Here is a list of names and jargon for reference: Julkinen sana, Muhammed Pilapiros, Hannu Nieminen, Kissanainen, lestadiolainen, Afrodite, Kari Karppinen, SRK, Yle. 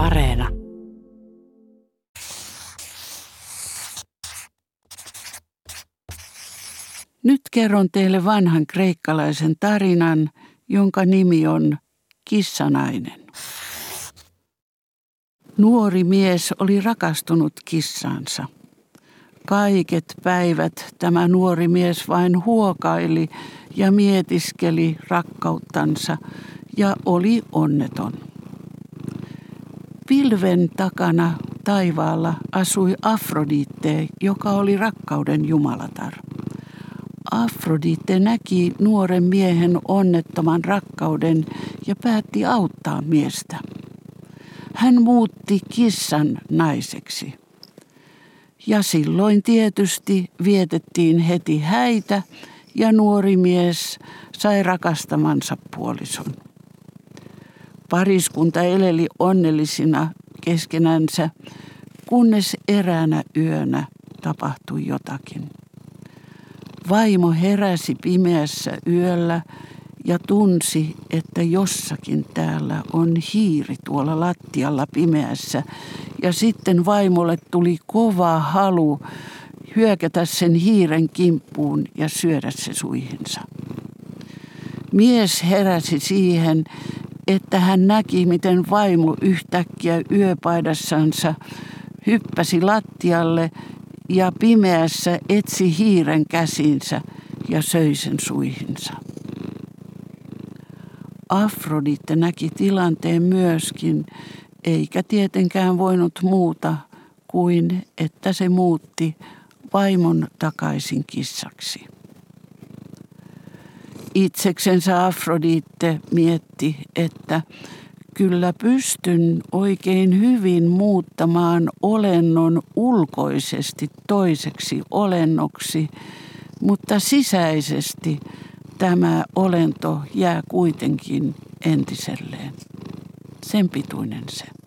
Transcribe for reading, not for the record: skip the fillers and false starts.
Areena. Nyt kerron teille vanhan kreikkalaisen tarinan, jonka nimi on Kissanainen. Nuori mies oli rakastunut kissansa. Kaiket päivät tämä nuori mies vain huokaili ja mietiskeli rakkauttansa ja oli onneton. Pilven takana taivaalla asui Afrodite, joka oli rakkauden jumalatar. Afrodite näki nuoren miehen onnettoman rakkauden ja päätti auttaa miestä. Hän muutti kissan naiseksi. Ja silloin tietysti vietettiin heti häitä ja nuori mies sai rakastamansa puolison. Pariskunta eleli onnellisina keskenänsä, kunnes eräänä yönä tapahtui jotakin. Vaimo heräsi pimeässä yöllä ja tunsi, että jossakin täällä on hiiri tuolla lattialla pimeässä. Ja sitten vaimolle tuli kova halu hyökätä sen hiiren kimppuun ja syödä se suihinsa. Mies heräsi siihen, että hän näki, miten vaimo yhtäkkiä yöpaidassansa hyppäsi lattialle ja pimeässä etsi hiiren käsinsä ja söi sen suihinsa. Afrodite näki tilanteen myöskin, eikä tietenkään voinut muuta kuin, että se muutti vaimon takaisin kissaksi. Itseksensä Afrodite mietti, että kyllä pystyn oikein hyvin muuttamaan olennon ulkoisesti toiseksi olennoksi, mutta sisäisesti tämä olento jää kuitenkin entiselleen. Sen pituinen se.